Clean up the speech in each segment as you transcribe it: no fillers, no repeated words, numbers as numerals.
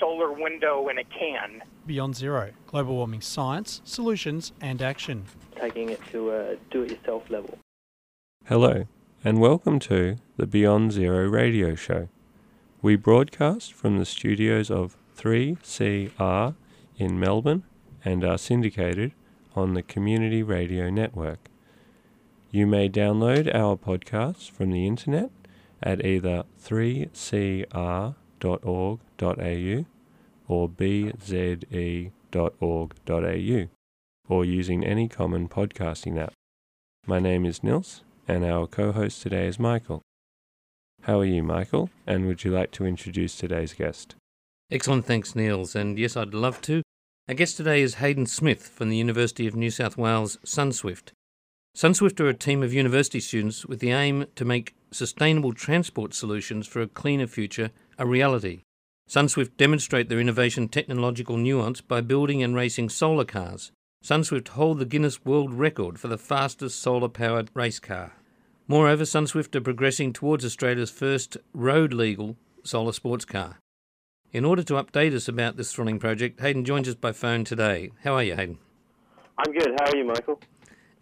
Solar window in a can. Beyond Zero, global warming science, solutions and action. Taking it to a do-it-yourself level. Hello, and welcome to the Beyond Zero radio show. We broadcast from the studios of 3CR in Melbourne and are syndicated on the Community Radio Network. You may download our podcasts from the internet at either 3cr.org.au or bze.org.au, or using any common podcasting app. My name is Nils, and our co-host today is Michael. How are you, Michael? And would you like to introduce today's guest? Excellent, thanks, Nils. And yes, I'd love to. Our guest today is Hayden Smith from the University of New South Wales, SunSwift. SunSwift are a team of university students with the aim to make sustainable transport solutions for a cleaner future a reality. SunSwift demonstrate their innovation technological nuance by building and racing solar cars. SunSwift hold the Guinness World Record for the fastest solar-powered race car. Moreover, SunSwift are progressing towards Australia's first road-legal solar sports car. In order to update us about this thrilling project, Hayden joins us by phone today. How are you, Hayden? I'm good. How are you, Michael?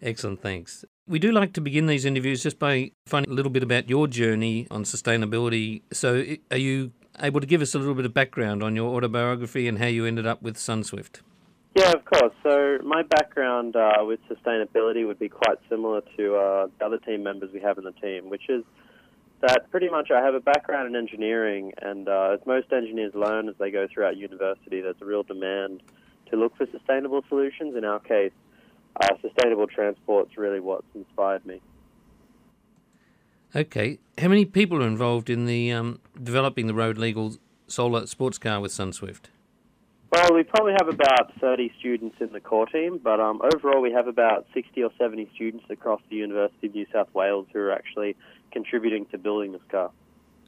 Excellent, thanks. We do like to begin these interviews just by finding a little bit about your journey on sustainability. So are you able to give us a little bit of background on your autobiography and how you ended up with SunSwift? Yeah, of course. So my background with sustainability would be quite similar to the other team members we have in the team, which is that pretty much I have a background in engineering, and as most engineers learn as they go throughout university, there's a real demand to look for sustainable solutions. In our case, sustainable transport's really what's inspired me. Okay. How many people are involved in the developing the road legal solar sports car with SunSwift? Well, we probably have about 30 students in the core team, but overall we have about 60 or 70 students across the University of New South Wales who are actually contributing to building this car.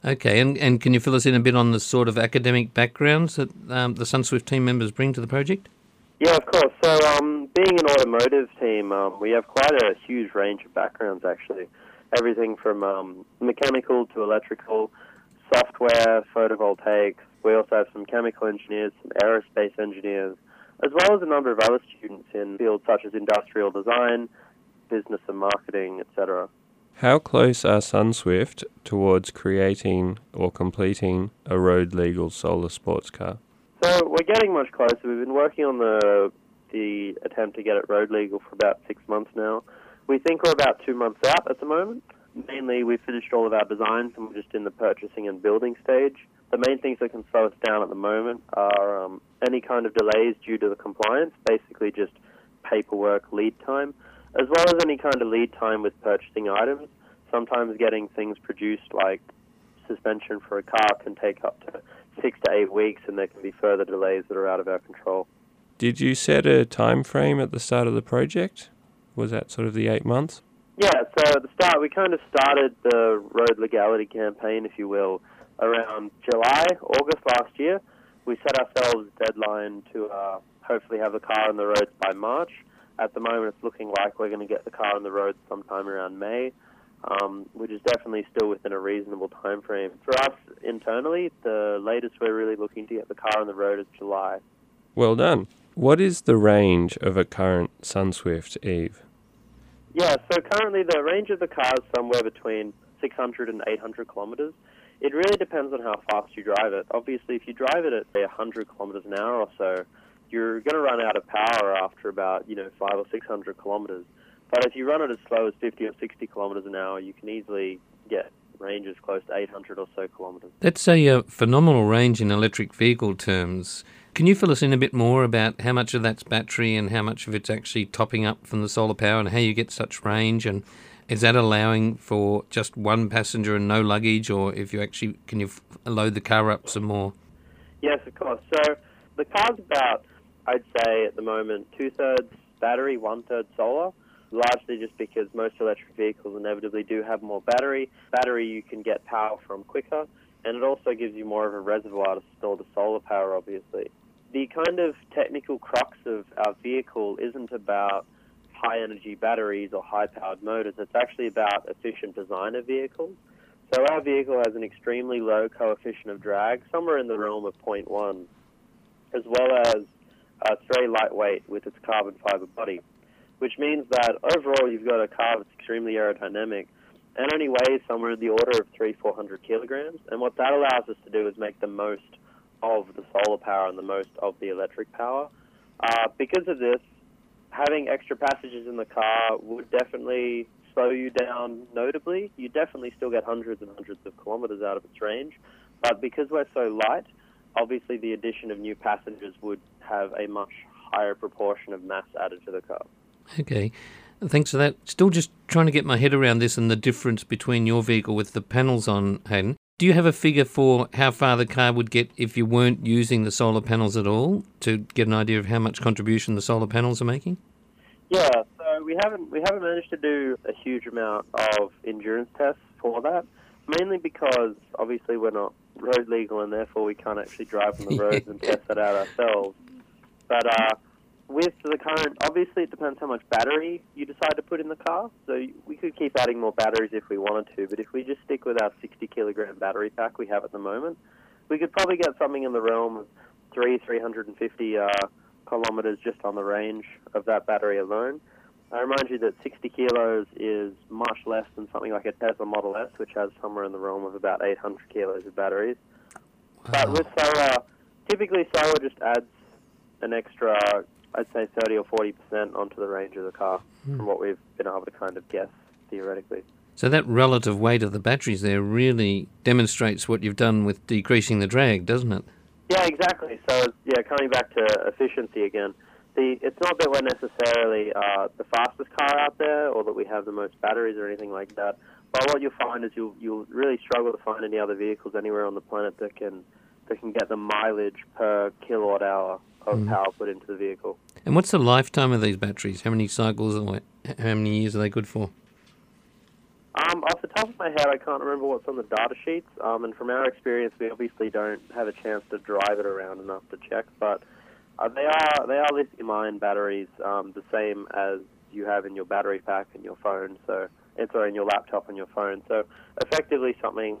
Okay, and can you fill us in a bit on the sort of academic backgrounds that the SunSwift team members bring to the project? Yeah, of course. So being an automotive team, we have quite a huge range of backgrounds, actually. Everything from mechanical to electrical, software, photovoltaics. We also have some chemical engineers, some aerospace engineers, as well as a number of other students in fields such as industrial design, business and marketing, etc. How close are SunSwift towards creating or completing a road-legal solar sports car? So we're getting much closer. We've been working on the attempt to get it road-legal for about 6 months now. We think we're about 2 months out at the moment. Mainly, we've finished all of our designs and we're just in the purchasing and building stage. The main things that can slow us down at the moment are any kind of delays due to the compliance, basically just paperwork, lead time, as well as any kind of lead time with purchasing items. Sometimes getting things produced like suspension for a car can take up to 6 to 8 weeks, and there can be further delays that are out of our control. Did you set a time frame at the start of the project? Was that sort of the 8 months? Yeah, so at the start, we kind of started the road legality campaign, if you will, around July, August last year. We set ourselves a deadline to hopefully have the car on the roads by March. At the moment, it's looking like we're going to get the car on the roads sometime around May, which is definitely still within a reasonable time frame. For us internally, the latest we're really looking to get the car on the road is July. Well done. What is the range of a current SunSwift EVE? Yeah, so currently the range of the car is somewhere between 600 and 800 kilometres. It really depends on how fast you drive it. Obviously, if you drive it at, say, 100 kilometres an hour or so, you're going to run out of power after about, 500 or 600 kilometres. But if you run it as slow as 50 or 60 kilometres an hour, you can easily get ranges close to 800 or so kilometres. That's a phenomenal range in electric vehicle terms. Can you fill us in a bit more about how much of that's battery and how much of it's actually topping up from the solar power and how you get such range? And is that allowing for just one passenger and no luggage, or if you actually can you load the car up some more? Yes, of course. So the car's about, I'd say at the moment, two-thirds battery, one-third solar. largely just because most electric vehicles inevitably do have more battery. Battery you can get power from quicker, and it also gives you more of a reservoir to store the solar power, obviously. The kind of technical crux of our vehicle isn't about high-energy batteries or high-powered motors. It's actually about efficient design of vehicles. So our vehicle has an extremely low coefficient of drag, somewhere in the realm of 0.1, as well as it's very lightweight with its carbon fiber body, which means that overall you've got a car that's extremely aerodynamic and only weighs somewhere in the order of 300-400 kilograms. And what that allows us to do is make the most of the solar power and the most of the electric power. Because of this, having extra passengers in the car would definitely slow you down notably. You definitely still get hundreds and hundreds of kilometers out of its range, but because we're so light, obviously the addition of new passengers would have a much higher proportion of mass added to the car. Okay, thanks for that. Still just trying to get my head around this and the difference between your vehicle with the panels on, Hayden. Do you have a figure for how far the car would get if you weren't using the solar panels at all, to get an idea of how much contribution the solar panels are making? Yeah, so we haven't managed to do a huge amount of endurance tests for that, mainly because obviously we're not road legal and therefore we can't actually drive on the roads and test that out ourselves. But with the current, obviously it depends how much battery you decide to put in the car. So we could keep adding more batteries if we wanted to, but if we just stick with our 60 kilogram battery pack we have at the moment, we could probably get something in the realm of 350 kilometers just on the range of that battery alone. I remind you that 60 kilos is much less than something like a Tesla Model S, which has somewhere in the realm of about 800 kilos of batteries. Wow. But with solar, typically solar just adds an extra, I'd say 30 or 40% onto the range of the car, from what we've been able to kind of guess theoretically. So that relative weight of the batteries there really demonstrates what you've done with decreasing the drag, doesn't it? Yeah, exactly. So, yeah, coming back to efficiency again, it's not that we're necessarily the fastest car out there or that we have the most batteries or anything like that, but what you'll find is you'll really struggle to find any other vehicles anywhere on the planet that can get the mileage per kilowatt hour of power put into the vehicle. And what's the lifetime of these batteries? How many cycles and how many years are they good for? Off the top of my head, I can't remember what's on the data sheets, and from our experience, we obviously don't have a chance to drive it around enough to check, but they are lithium-ion batteries, the same as you have in your battery pack and your phone, in your laptop and your phone. So effectively something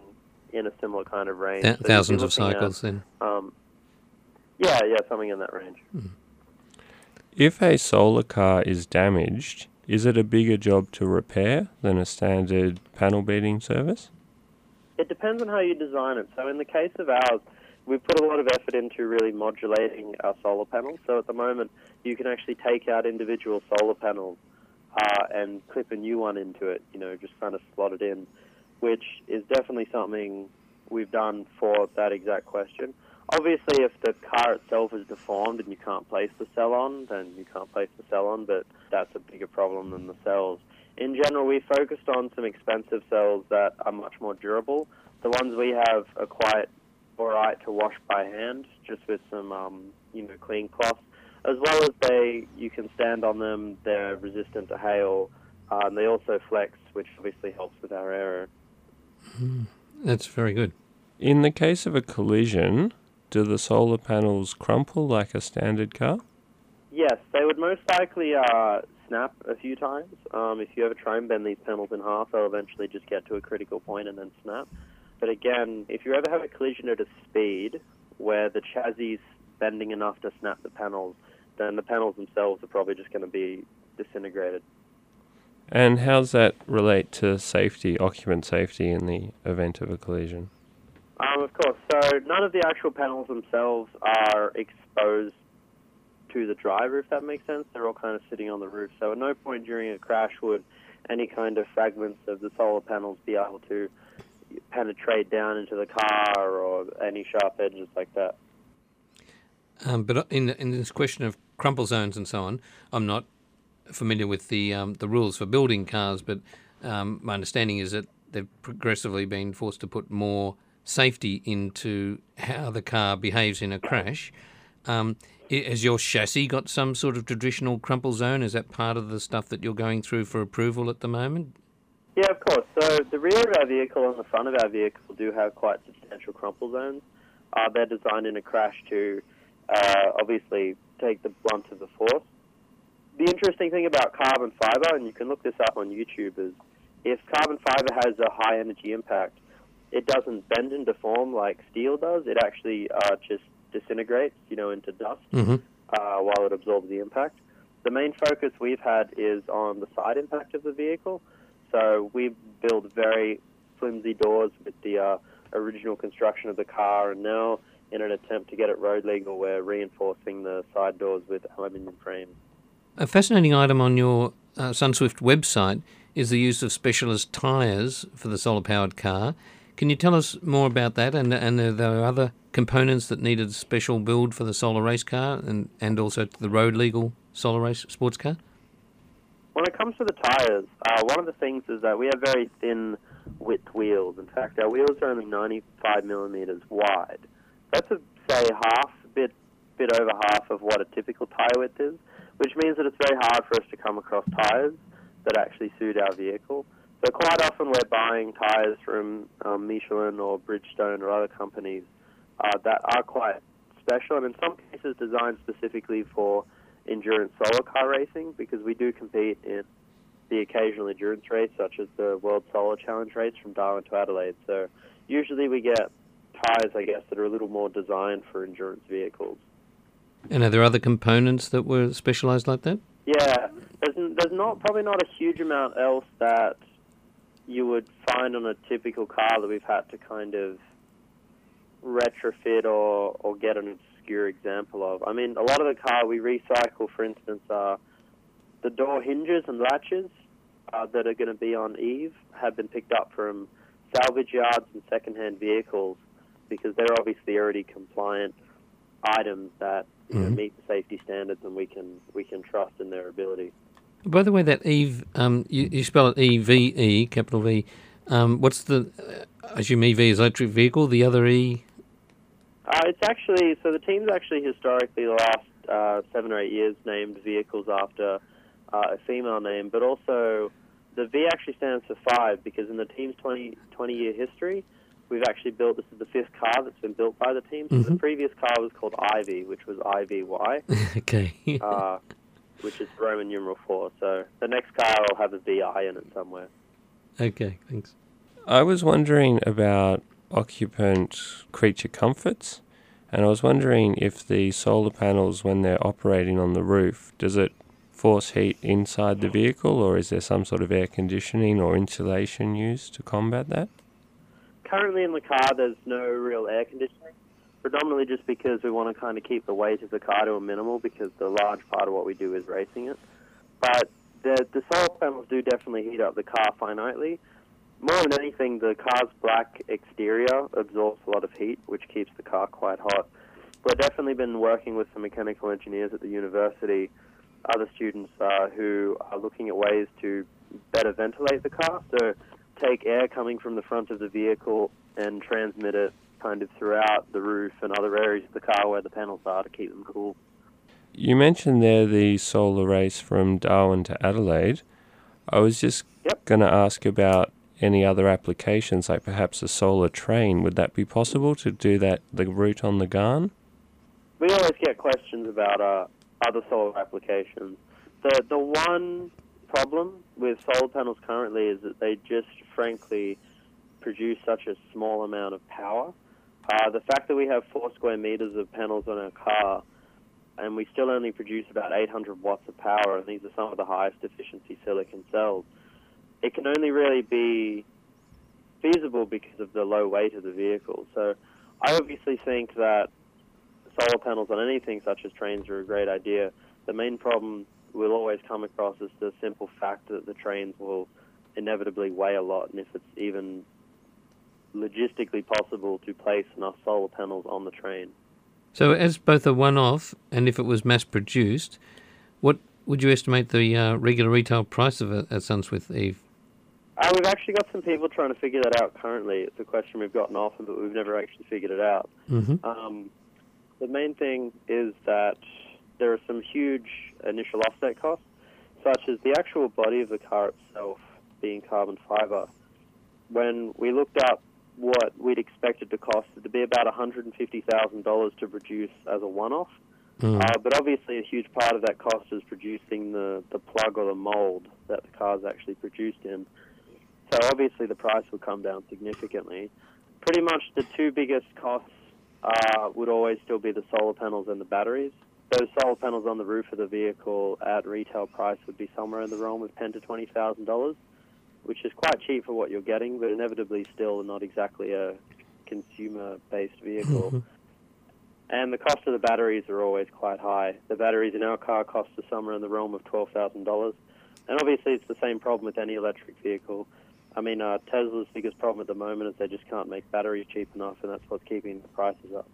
in a similar kind of range. Thousands of cycles then. Yeah, something in that range. If a solar car is damaged, is it a bigger job to repair than a standard panel beating service? It depends on how you design it. So in the case of ours, we've put a lot of effort into really modulating our solar panels. So at the moment, you can actually take out individual solar panels and clip a new one into it, just kind of slot it in, which is definitely something we've done for that exact question. Obviously, if the car itself is deformed and you can't place the cell on, then you can't place the cell on, but that's a bigger problem than the cells. In general, we focused on some expensive cells that are much more durable. The ones we have are quite all right to wash by hand, just with some clean cloth, as well as you can stand on them. They're resistant to hail, and they also flex, which obviously helps with our aero. That's very good. In the case of a collision, do the solar panels crumple like a standard car? Yes, they would most likely snap a few times. If you ever try and bend these panels in half, they'll eventually just get to a critical point and then snap. But again, if you ever have a collision at a speed where the chassis is bending enough to snap the panels, then the panels themselves are probably just going to be disintegrated. And how does that relate to safety, occupant safety, in the event of a collision? Of course. So none of the actual panels themselves are exposed to the driver, if that makes sense. They're all kind of sitting on the roof. So at no point during a crash would any kind of fragments of the solar panels be able to penetrate down into the car or any sharp edges like that. But in this question of crumple zones and so on, I'm not familiar with the rules for building cars, but my understanding is that they've progressively been forced to put more safety into how the car behaves in a crash. Has your chassis got some sort of traditional crumple zone? Is that part of the stuff that you're going through for approval at the moment? Yeah, of course. So the rear of our vehicle and the front of our vehicle do have quite substantial crumple zones. They're designed in a crash to obviously take the brunt of the force. The interesting thing about carbon fibre, and you can look this up on YouTube, is if carbon fibre has a high energy impact, it doesn't bend and deform like steel does. It actually just disintegrates, into dust while it absorbs the impact. The main focus we've had is on the side impact of the vehicle. So we build very flimsy doors with the original construction of the car, and now in an attempt to get it road legal, we're reinforcing the side doors with aluminium frames. A fascinating item on your SunSwift website is the use of specialist tyres for the solar-powered car. Can you tell us more about that? And are there other components that needed a special build for the solar race car and also the road legal solar race sports car? When it comes to the tyres, one of the things is that we have very thin width wheels. In fact, our wheels are only 95 millimetres wide. That's, a bit over half of what a typical tyre width is, which means that it's very hard for us to come across tyres that actually suit our vehicle. So quite often we're buying tyres from Michelin or Bridgestone or other companies that are quite special, and in some cases designed specifically for endurance solar car racing, because we do compete in the occasional endurance race, such as the World Solar Challenge race from Darwin to Adelaide. So usually we get tyres, I guess, that are a little more designed for endurance vehicles. And are there other components that were specialised like that? Yeah, there's probably not a huge amount else that you would find on a typical car that we've had to kind of retrofit or get an obscure example of. I mean, a lot of the car we recycle, for instance, the door hinges and latches that are going to be on Eve have been picked up from salvage yards and second-hand vehicles, because they're obviously already compliant items that meet the safety standards, and we can trust in their ability. By the way, that Eve, you spell it E-V-E, capital V. What's the, I assume EV is electric vehicle, the other E? It's actually, so the team's actually historically the last 7 or 8 years named vehicles after a female name, but also the V actually stands for 5, because in the team's 20-year history, we've actually built, this is the 5th car that's been built by the team. So the previous car was called Ivy, which was IVY. Okay. Which is Roman numeral 4. So the next car will have a VI in it somewhere. Okay, thanks. I was wondering about occupant creature comforts, and I was wondering if the solar panels, when they're operating on the roof, does it force heat inside the vehicle, or is there some sort of air conditioning or insulation used to combat that? Currently in the car, there's no real air conditioning, predominantly just because we want to kind of keep the weight of the car to a minimal, because the large part of what we do is racing it. But the solar panels do definitely heat up the car finitely. More than anything, the car's black exterior absorbs a lot of heat, which keeps the car quite hot. We've definitely been working with some mechanical engineers at the university, other students who are looking at ways to better ventilate the car. So take air coming from the front of the vehicle and transmit it kind of throughout the roof and other areas of the car where the panels are to keep them cool. You mentioned there the solar race from Darwin to Adelaide. I was just going to ask about any other applications, like perhaps a solar train. Would that be possible to do that, the route on the Garn? We always get questions about other solar applications. The one problem with solar panels currently is that they just frankly produce such a small amount of power. The fact that we have 4 square meters of panels on our car and we still only produce about 800 watts of power, and these are some of the highest efficiency silicon cells, it can only really be feasible because of the low weight of the vehicle. So I obviously think that solar panels on anything such as trains are a great idea. The main problem we'll always come across is the simple fact that the trains will inevitably weigh a lot, and if it's even logistically possible to place enough solar panels on the train. So as both a one-off and if it was mass-produced, what would you estimate the regular retail price of it at SunSwift, Eve? We've actually got some people trying to figure that out currently. It's a question we've gotten often, but we've never actually figured it out. The main thing is that there are some huge initial offset costs, such as the actual body of the car itself being carbon fibre. When we looked up what we'd expected to cost, it to be about $150,000 to produce as a one-off. But obviously a huge part of that cost is producing the plug or the mould that the car's actually produced in. So obviously the price will come down significantly. Pretty much the two biggest costs would always still be the solar panels and the batteries. Those solar panels on the roof of the vehicle at retail price would be somewhere in the realm of $10,000 to $20,000, which is quite cheap for what you're getting, but inevitably still not exactly a consumer-based vehicle. And the cost of the batteries are always quite high. The batteries in our car cost us somewhere in the realm of $12,000. And obviously it's the same problem with any electric vehicle. I mean, Tesla's biggest problem at the moment is they just can't make batteries cheap enough, and that's what's keeping the prices up.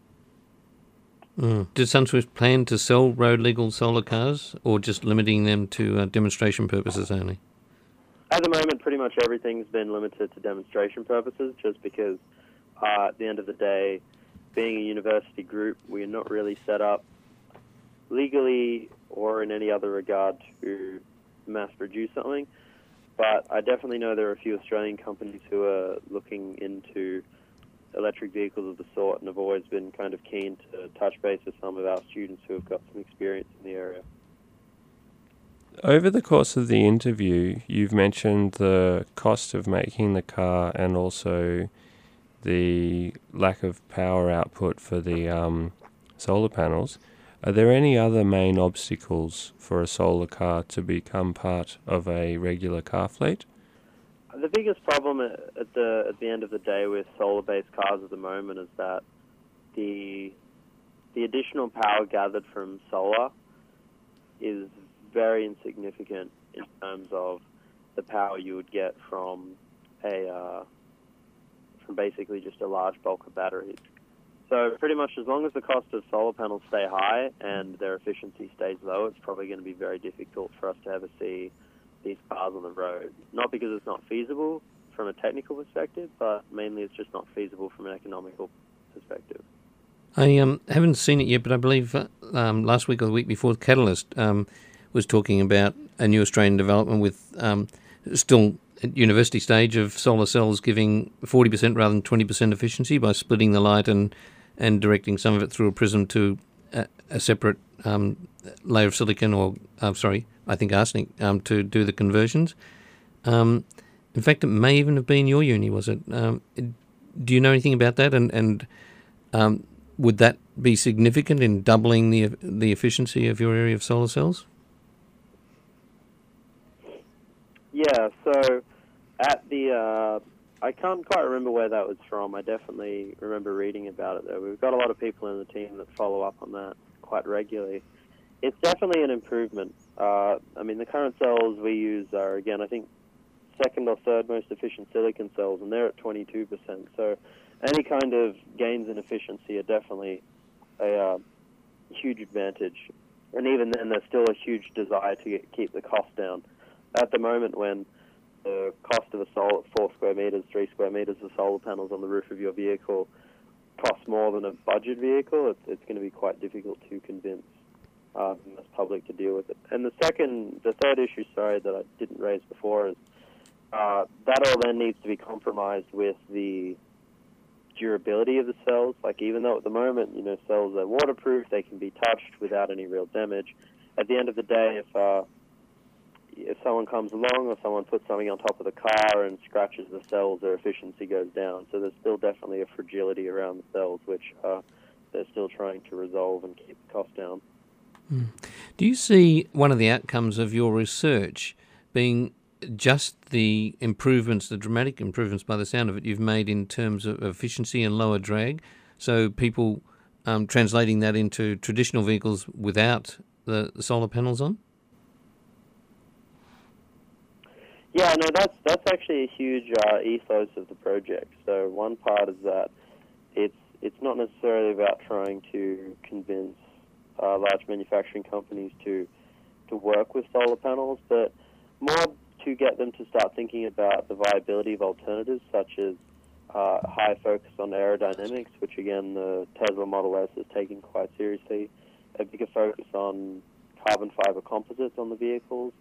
Did SunSwift plan to sell road-legal solar cars, or just limiting them to demonstration purposes only? At the moment, pretty much everything's been limited to demonstration purposes, just because at the end of the day, being a university group, we're not really set up legally or in any other regard to mass produce something. But I definitely know there are a few Australian companies who are looking into electric vehicles of the sort, and have always been kind of keen to touch base with some of our students who have got some experience in the area. Over the course of the interview, you've mentioned the cost of making the car and also the lack of power output for the solar panels. Are there any other main obstacles for a solar car to become part of a regular car fleet? The biggest problem at the end of the day with solar-based cars at the moment is that the additional power gathered from solar is very insignificant in terms of the power you would get from basically just a large bulk of batteries. So pretty much as long as the cost of solar panels stay high and their efficiency stays low, it's probably going to be very difficult for us to ever see these cars on the road. Not because it's not feasible from a technical perspective, but mainly it's just not feasible from an economical perspective. I haven't seen it yet, but I believe last week or the week before, Catalyst was talking about a new Australian development with still at university stage of solar cells giving 40% rather than 20% efficiency by splitting the light and directing some of it through a prism to a separate layer of silicon or, I think arsenic, to do the conversions. In fact, it may even have been your uni, was it? Do you know anything about that? And would that be significant in doubling the efficiency of your area of solar cells? Yeah, so at the... I can't quite remember where that was from. I definitely remember reading about it, though. We've got a lot of people in the team that follow up on that quite regularly. It's definitely an improvement. I mean, the current cells we use are, again, I think second or third most efficient silicon cells, and they're at 22%. So any kind of gains in efficiency are definitely a huge advantage. And even then, there's still a huge desire to keep the cost down. At the moment, when the cost of a solar, 3 square meters of solar panels on the roof of your vehicle costs more than a budget vehicle, it's going to be quite difficult to convince the public to deal with it. And the third issue, that I didn't raise before is that all then needs to be compromised with the durability of the cells. Like, even though at the moment, cells are waterproof, they can be touched without any real damage. At the end of the day, if someone comes along or someone puts something on top of the car and scratches the cells, their efficiency goes down. So there's still definitely a fragility around the cells, which they're still trying to resolve and keep the cost down. Do you see one of the outcomes of your research being just the improvements, the dramatic improvements by the sound of it you've made in terms of efficiency and lower drag? So people translating that into traditional vehicles without the solar panels on? Yeah, no, that's actually a huge ethos of the project. So one part is that it's not necessarily about trying to convince large manufacturing companies to work with solar panels, but more to get them to start thinking about the viability of alternatives, such as high focus on aerodynamics, which again the Tesla Model S is taking quite seriously, a bigger focus on carbon fibre composites on the vehicles.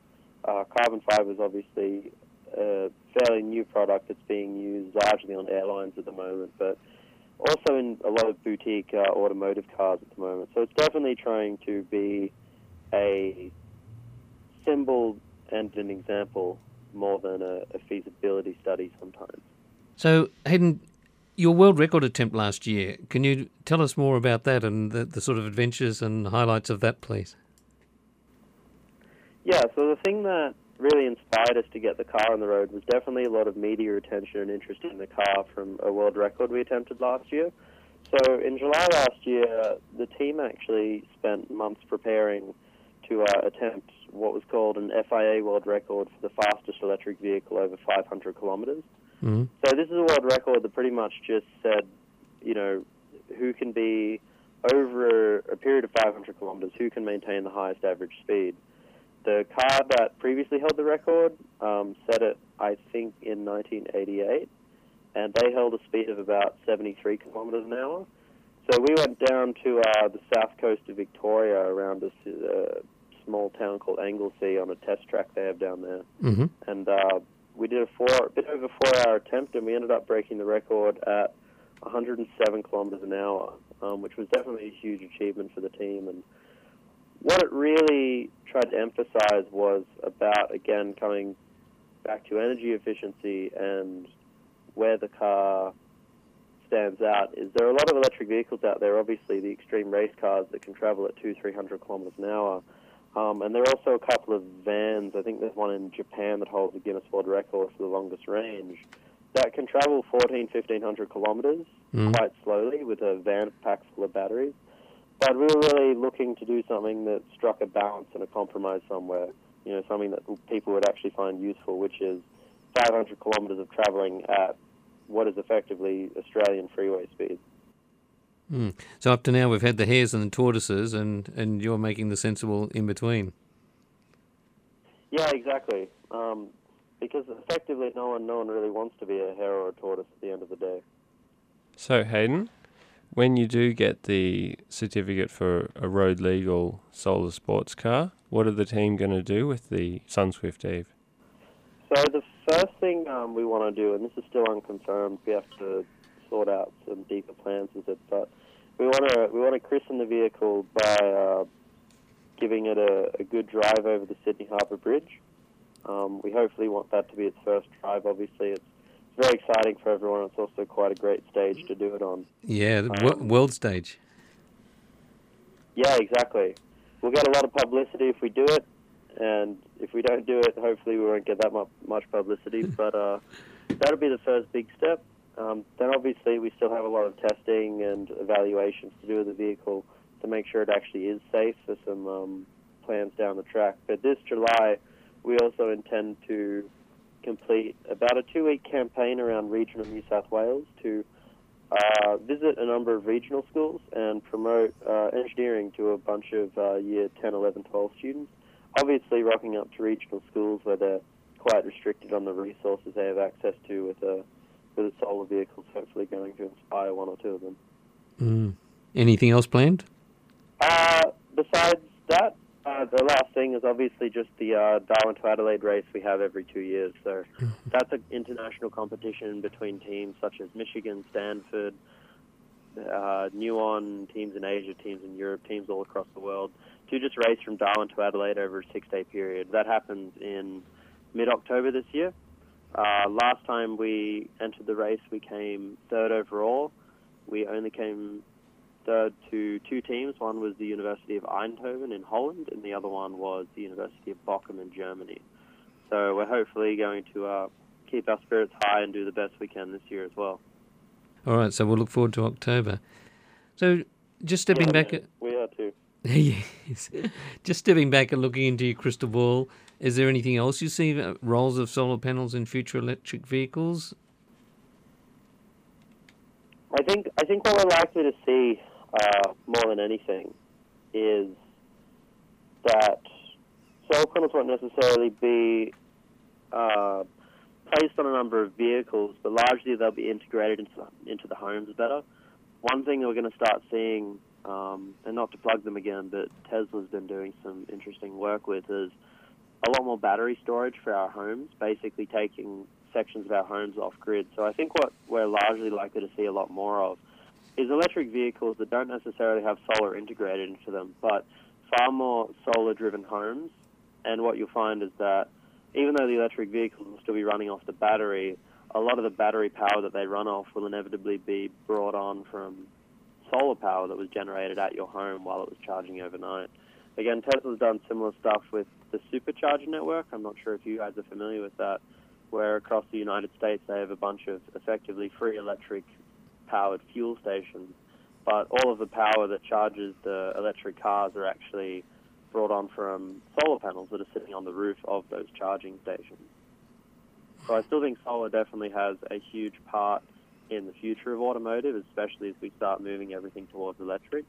Carbon fibre is obviously a fairly new product that's being used largely on airlines at the moment, but also in a lot of boutique automotive cars at the moment. So it's definitely trying to be a symbol and an example more than a feasibility study sometimes. So, Hayden, your world record attempt last year, can you tell us more about that and the sort of adventures and highlights of that, please? Yeah, so the thing that really inspired us to get the car on the road was definitely a lot of media attention and interest in the car from a world record we attempted last year. So in July last year, the team actually spent months preparing to attempt what was called an FIA world record for the fastest electric vehicle over 500 kilometres. Mm-hmm. So this is a world record that pretty much just said, you know, who can be over a period of 500 kilometres, who can maintain the highest average speed. The car that previously held the record set it, I think, in 1988, and they held a speed of about 73 kilometres an hour. So we went down to the south coast of Victoria around a small town called Anglesey on a test track they have down there. Mm-hmm. And we did a bit over 4-hour attempt, and we ended up breaking the record at 107 kilometres an hour, which was definitely a huge achievement for the team. And what it really tried to emphasize was about, again, coming back to energy efficiency and where the car stands out is there are a lot of electric vehicles out there, obviously the extreme race cars that can travel at 200-300 kilometers an hour. And there are also a couple of vans, I think there's one in Japan that holds the Guinness World Record for the longest range, that can travel 1,400-1,500 kilometers quite slowly with a van pack full of batteries. But we were really looking to do something that struck a balance and a compromise somewhere, you know, something that people would actually find useful, which is 500 kilometres of travelling at what is effectively Australian freeway speed. Mm. So up to now we've had the hares and the tortoises, and you're making the sensible in-between. Yeah, exactly, because effectively no one really wants to be a hare or a tortoise at the end of the day. So, Hayden, when you do get the certificate for a road legal solar sports car, what are the team going to do with the SunSwift Eve? So the first thing we want to do, and this is still unconfirmed, we have to sort out some deeper plans with it, but we want to christen the vehicle by giving it a good drive over the Sydney Harbour Bridge. We hopefully want that to be its first drive. Obviously, it's very exciting for everyone. It's also quite a great stage to do it on. Yeah, the world stage. Yeah, exactly. We'll get a lot of publicity if we do it, and if we don't do it, hopefully we won't get that much publicity. But that'll be the first big step. Then obviously we still have a lot of testing and evaluations to do with the vehicle to make sure it actually is safe for some plans down the track. But this July, we also intend to complete about a 2-week campaign around regional New South Wales to visit a number of regional schools and promote engineering to a bunch of year 10, 11, 12 students. Obviously rocking up to regional schools where they're quite restricted on the resources they have access to with the solar vehicles, hopefully going to inspire one or two of them. Mm. Anything else planned? Besides that, the last thing is obviously just the Darwin to Adelaide race we have every 2 years. So that's an international competition between teams such as Michigan, Stanford, Nuon, teams in Asia, teams in Europe, teams all across the world, to just race from Darwin to Adelaide over a 6-day period. That happens in mid-October this year. Last time we entered the race, we came third overall. We only came third to two teams. One was the University of Eindhoven in Holland, and the other one was the University of Bochum in Germany. So we're hopefully going to keep our spirits high and do the best we can this year as well. All right, so we'll look forward to October. So just stepping back... We are too. Yes. Just stepping back and looking into your crystal ball, is there anything else you see, roles of solar panels in future electric vehicles? I think what we're likely to see more than anything is that solar panels won't necessarily be placed on a number of vehicles, but largely they'll be integrated into the homes better. One thing that we're going to start seeing and not to plug them again, but Tesla's been doing some interesting work with is a lot more battery storage for our homes, basically taking sections of our homes off-grid. So I think what we're largely likely to see a lot more of is electric vehicles that don't necessarily have solar integrated into them, but far more solar-driven homes. And what you'll find is that even though the electric vehicles will still be running off the battery, a lot of the battery power that they run off will inevitably be brought on from solar power that was generated at your home while it was charging overnight. Again, Tesla's done similar stuff with the supercharger network. I'm not sure if you guys are familiar with that, where across the United States they have a bunch of effectively free electric-powered fuel stations, but all of the power that charges the electric cars are actually brought on from solar panels that are sitting on the roof of those charging stations. So I still think solar definitely has a huge part in the future of automotive, especially as we start moving everything towards electric.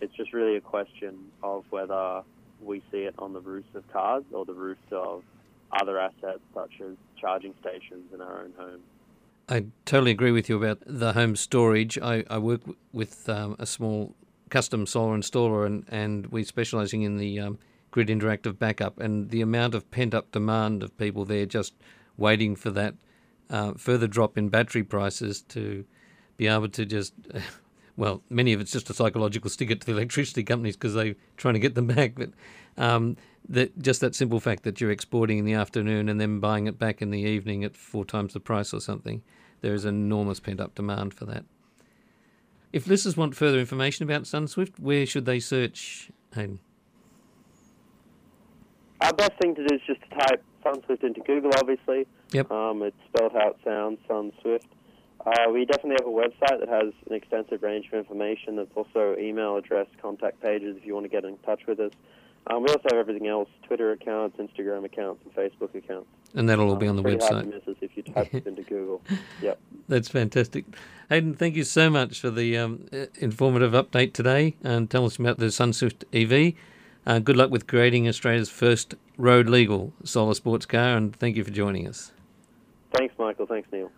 It's just really a question of whether we see it on the roofs of cars or the roofs of other assets such as charging stations in our own home. I totally agree with you about the home storage. I work with a small custom solar installer, and we're specialising in the grid interactive backup, and the amount of pent-up demand of people there just waiting for that further drop in battery prices to be able to just, well, many of it's just a psychological sticker to the electricity companies because they're trying to get them back. But just that simple fact that you're exporting in the afternoon and then buying it back in the evening at 4 times the price or something, there is enormous pent-up demand for that. If listeners want further information about SunSwift, where should they search, Hayden? Our best thing to do is just to type SunSwift into Google, obviously. Yep. It's spelled how it sounds, SunSwift. We definitely have a website that has an extensive range of information. There's also email address, contact pages if you want to get in touch with us. We also have everything else, Twitter accounts, Instagram accounts, and Facebook accounts. And that'll all be on the website. Hard to miss us if you type it into Google. Yep. That's fantastic. Hayden, thank you so much for the informative update today and tell us about the SunSwift EV. Good luck with creating Australia's first road legal solar sports car, and thank you for joining us. Thanks, Michael. Thanks, Neil.